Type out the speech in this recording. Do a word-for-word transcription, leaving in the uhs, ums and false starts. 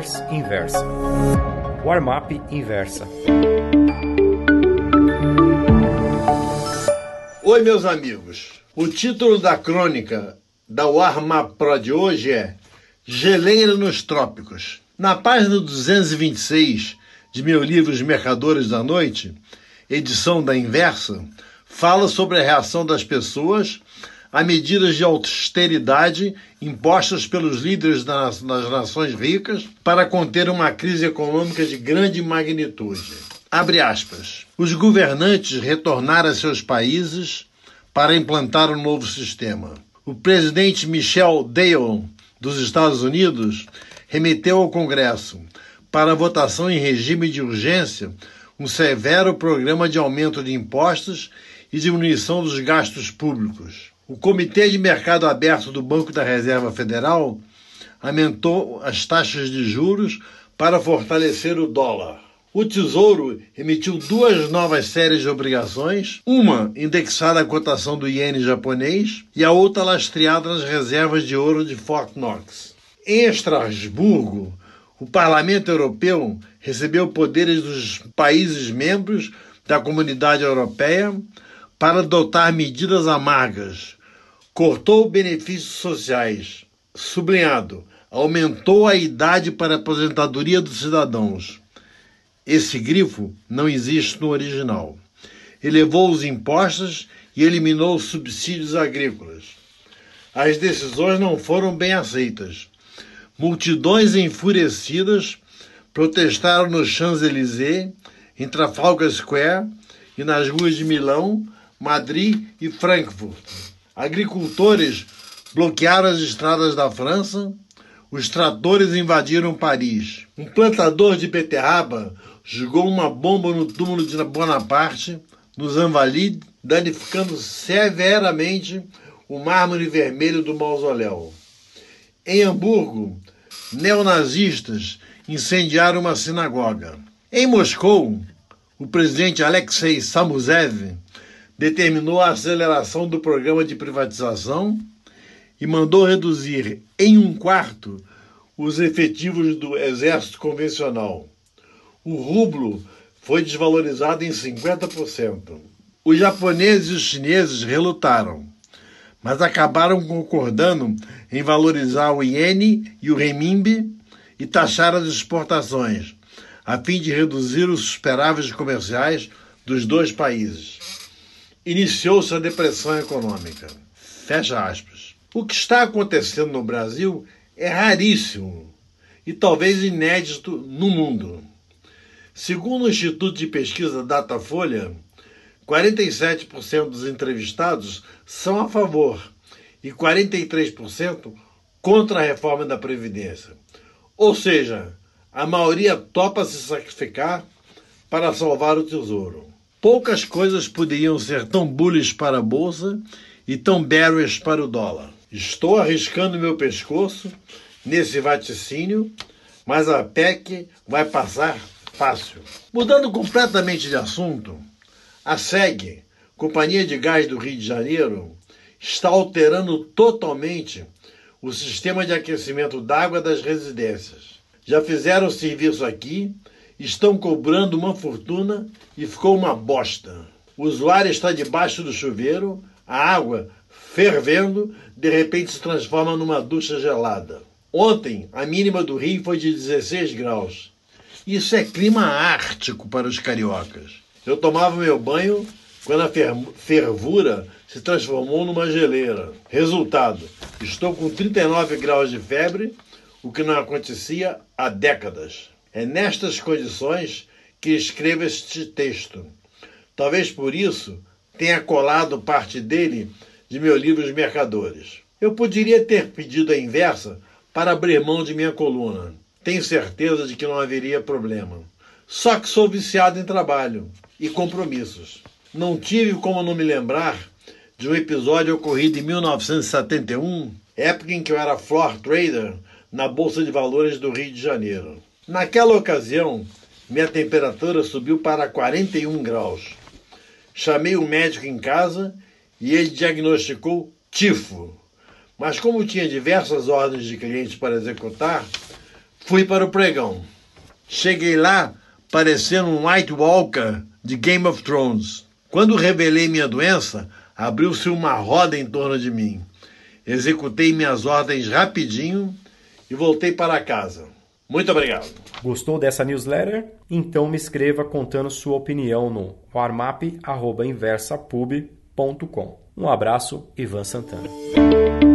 Traders Inversa. Warmap Inversa. Oi, meus amigos. O título da crônica da Warmap Pro de hoje é Geleira nos Trópicos. Na página duzentos e vinte e seis de meu livro Os Mercadores da Noite, edição da Inversa, fala sobre a reação das pessoas a medidas de austeridade impostas pelos líderes das nações ricas para conter uma crise econômica de grande magnitude. Abre aspas. Os governantes retornaram a seus países para implantar um novo sistema. O presidente Michel Dale, dos Estados Unidos, remeteu ao Congresso para votação em regime de urgência um severo programa de aumento de impostos e diminuição dos gastos públicos. O Comitê de Mercado Aberto do Banco da Reserva Federal aumentou as taxas de juros para fortalecer o dólar. O Tesouro emitiu duas novas séries de obrigações, uma indexada à cotação do iene japonês e a outra lastreada nas reservas de ouro de Fort Knox. Em Estrasburgo, o Parlamento Europeu recebeu poderes dos países membros da Comunidade Europeia para adotar medidas amargas. Cortou benefícios sociais, sublinhado, aumentou a idade para a aposentadoria dos cidadãos. Esse grifo não existe no original. Elevou os impostos e eliminou os subsídios agrícolas. As decisões não foram bem aceitas. Multidões enfurecidas protestaram no Champs-Élysées, em Trafalgar Square e nas ruas de Milão, Madrid e Frankfurt. Agricultores bloquearam as estradas da França, os tratores invadiram Paris. Um plantador de beterraba jogou uma bomba no túmulo de Bonaparte, nos Invalides, danificando severamente o mármore vermelho do mausoléu. Em Hamburgo, neonazistas incendiaram uma sinagoga. Em Moscou, o presidente Alexei Samusev determinou a aceleração do programa de privatização e mandou reduzir em um quarto os efetivos do exército convencional. O rublo foi desvalorizado em cinquenta por cento. Os japoneses e os chineses relutaram, mas acabaram concordando em valorizar o iene e o renminbi e taxar as exportações, a fim de reduzir os superávites comerciais dos dois países. Iniciou-se a depressão econômica. Fecha aspas. O que está acontecendo no Brasil é raríssimo e talvez inédito no mundo. Segundo o Instituto de Pesquisa Datafolha, quarenta e sete por cento dos entrevistados são a favor e quarenta e três por cento contra a reforma da Previdência. Ou seja, a maioria topa se sacrificar para salvar o Tesouro. Poucas coisas poderiam ser tão bullish para a Bolsa e tão bearish para o dólar. Estou arriscando meu pescoço nesse vaticínio, mas a P E C vai passar fácil. Mudando completamente de assunto, a S E G, Companhia de Gás do Rio de Janeiro, está alterando totalmente o sistema de aquecimento d'água das residências. Já fizeram o serviço aqui, estão cobrando uma fortuna e ficou uma bosta. O usuário está debaixo do chuveiro, a água fervendo, de repente se transforma numa ducha gelada. Ontem, a mínima do Rio foi de dezesseis graus. Isso é clima ártico para os cariocas. Eu tomava meu banho quando a fervura se transformou numa geleira. Resultado, estou com trinta e nove graus de febre, o que não acontecia há décadas. É nestas condições que escrevo este texto. Talvez por isso tenha colado parte dele de meu livro Os Mercadores. Eu poderia ter pedido a Inversa para abrir mão de minha coluna. Tenho certeza de que não haveria problema. Só que sou viciado em trabalho e compromissos. Não tive como não me lembrar de um episódio ocorrido em mil novecentos e setenta e um, época em que eu era floor trader na Bolsa de Valores do Rio de Janeiro. Naquela ocasião, minha temperatura subiu para quarenta e um graus. Chamei o médico em casa e ele diagnosticou tifo. Mas como tinha diversas ordens de clientes para executar, Fui para o pregão. Cheguei lá parecendo um White Walker de Game of Thrones. Quando revelei minha doença, abriu-se uma roda em torno de mim. Executei minhas ordens rapidinho e voltei para casa. Muito obrigado. Gostou dessa newsletter? Então me escreva contando sua opinião no warmap arroba inversa pub ponto com. Um abraço, Ivan Santana.